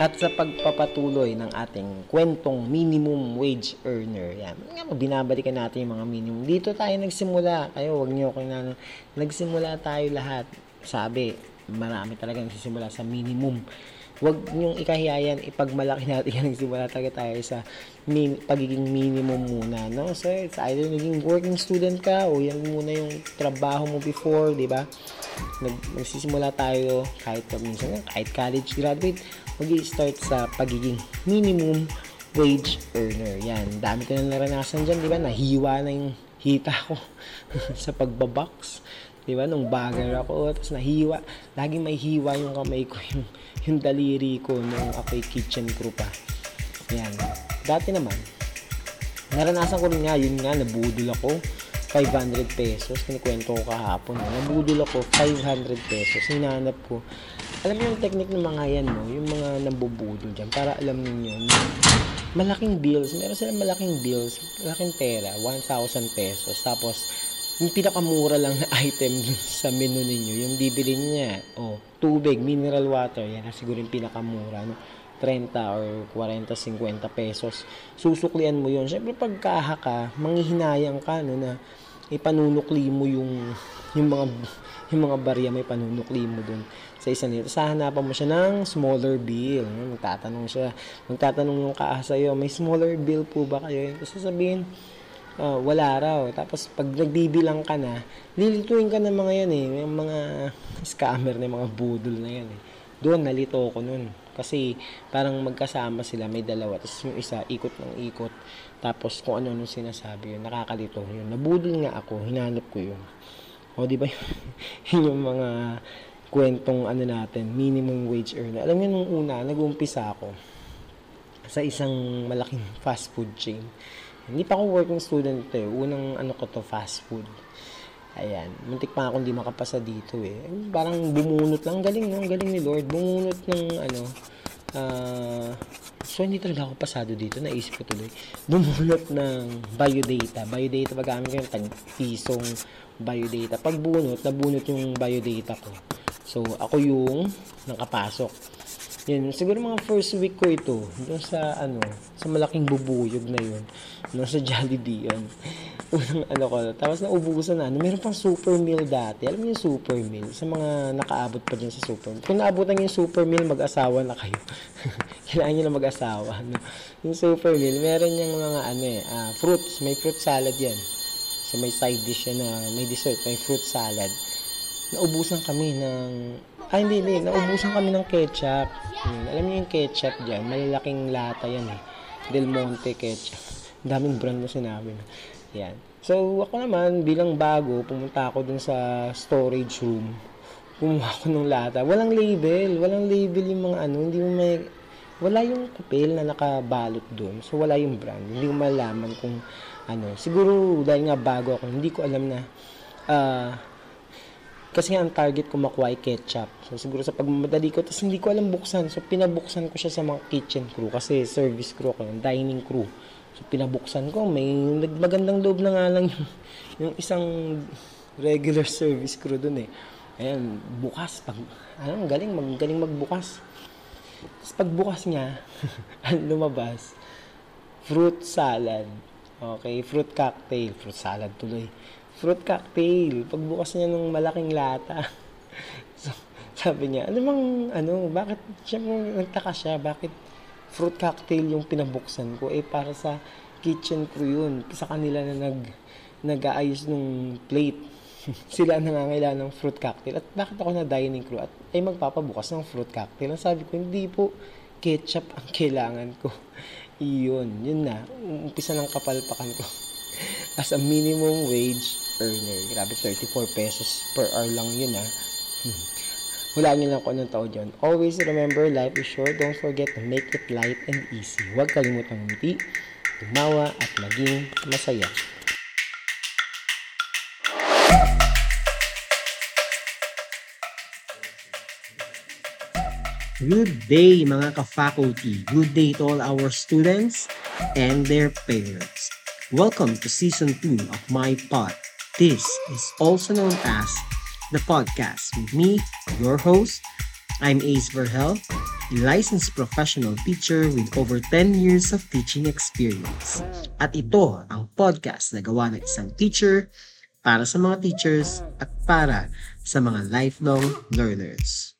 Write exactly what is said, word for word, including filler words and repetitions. at sa pagpapatuloy ng ating kwentong minimum wage earner. Yan. Binabalikan natin yung mga minimum. Dito tayo nagsimula. Kayo, wag niyo kung ano. Nagsimula tayo lahat. Sabi, marami talaga nagsisimula sa minimum. Huwag niyong ikahiyayan, ipagmalaki natin yan. Nagsimula talaga tayo sa min- pagiging minimum muna, no? So, it's either naging working student ka o yan muna yung trabaho mo before, di ba? Nag- nagsisimula tayo kahit minsan, kahit college graduate, mag-i-start sa pagiging minimum wage earner. Yan, dami ko na naranasan dyan, di ba? Nahiwa na yung hita ko sa pagbabox. Diba? Nung bagger ako, tapos nahiwa. Laging may hiwa yung kamay ko, yung, yung daliri ko nung ako'y kitchen crew pa. Yan. Dati naman, naranasan ko rin nga, yun nga, nabudol ako. five hundred pesos, kinikwento ko kahapon. Nabudol ako, five hundred pesos. Hinahanap ko. Alam niyo yung technique ng mga yan, no? Yung mga nabubudol dyan. Para alam niyo yun. Malaking bills. Meron silang malaking bills. Malaking pera. one thousand pesos. Tapos, yung pinakamura lang na item sa menu ninyo, yung bibili niya, o, oh, tubig, mineral water, yan na siguro yung pinakamura, no? thirty or forty, fifty pesos. Susuklian mo yun. Siyempre, pagkaha ka, manghihinayang ka, no, na ipanunukli mo yung, yung mga, yung mga barya, may panunukli mo dun sa isa nito. Sa hanapan mo siya ng smaller bill, no? Magtatanong siya, magtatanong yung kaasa sa'yo, may smaller bill po ba kayo? Tapos sasabihin, Uh, wala raw. Tapos, pag nagbibilang ka na, lilituin ka ng mga yan eh. Yung mga scammer na mga budol na yan eh. Doon, nalito ko nun. Kasi, parang magkasama sila, may dalawa. Tapos, yung isa, ikot ng ikot. Tapos, kung ano-ano sinasabi yun, nakakalito yun. Nabudol nga ako, hinanap ko yun. O, di ba? Yung mga kwentong ano natin, minimum wage earner. Alam niyo, nung una, nag-umpisa ako sa isang malaking fast food chain. Hindi pa ako working student eh. Unang ano ko to, fast food. Ayan. Muntik pa ako hindi makapasa dito eh. Parang bumunot lang. Galing no? Galing ni Lord. Bumunot ng ano. Uh, so, hindi talaga ako pasado dito. Naisip ko tuloy. Bumunot ng biodata. Biodata. Pag amin ko yung tag-pisong biodata. Pag bunot, nabunot yung biodata ko. So, ako yung nakapasok. Yan, siguro mga first week ko ito, doon sa, ano, sa malaking bubuyog na yun, no, sa Jollibee yun. Unang, ano ko, tapos naubusan na, ano, meron pang super meal dati, alam niyo yung super meal, sa mga nakaabot pa dyan sa super meal. Kung naabutan niyo yung super meal, mag-asawa na kayo. Kailangan niyo na mag-asawa, no. Yung super meal, meron niyang mga, ano eh, uh, fruits, may fruit salad yan. So, may side dish yan na, may dessert, may fruit salad. Naubusan kami ng, ay hindi, hindi, naubusan kami ng ketchup. Yun. Alam niyo yung ketchup dyan, malalaking lata yan eh. Del Monte ketchup. Daming brand na sinabi na. Yan. So, ako naman, bilang bago, pumunta ako dun sa storage room. Kumuha ako ng lata. Walang label, walang label yung mga ano, hindi mo may, wala yung papel na nakabalot dun. So, wala yung brand. Hindi ko malaman kung ano. Siguro, dahil nga bago ako, hindi ko alam na, ah, uh, kasi ang target ko makuha ay ketchup. So, siguro sa pagmamadali ko, tapos hindi ko alam buksan. So, pinabuksan ko siya sa mga kitchen crew. Kasi service crew ko, yung dining crew. So, pinabuksan ko. May magandang loob na nga lang yung, yung isang regular service crew dun eh. Ayan, bukas. Pag, alam, galing, mag, galing magbukas. Tapos pagbukas niya, lumabas, fruit salad. Okay, fruit cocktail. Fruit salad tuloy. Fruit cocktail. Pagbukas niya ng malaking lata. So, sabi niya, ano bang, ano, bakit, siyempre nagtaka siya, bakit fruit cocktail yung pinabuksan ko? Eh, para sa kitchen crew yun. Sa kanila na nag, nag-aayos ng plate. Sila nangangailangan ng fruit cocktail. At bakit ako na dining crew? At ay magpapabukas ng fruit cocktail. Ang sabi ko, hindi po, ketchup ang kailangan ko. Iyon, yun na. Umpisa ng kapalpakan ko. As a minimum wage earner. Grabe, thirty-four pesos per hour lang yun, ha. Hmm. Wala nyo lang kung anong tao dyan. Always remember, life is short. Don't forget to make it light and easy. Huwag kalimutang ngiti, tumawa, at maging masaya. Good day, mga ka-faculty. Good day to all our students and their parents. Welcome to Season two of my pod. This is also known as The Podcast with me, your host. I'm Aze Vergel, a licensed professional teacher with over ten years of teaching experience. At ito ang podcast na gawa ng isang teacher para sa mga teachers at para sa mga lifelong learners.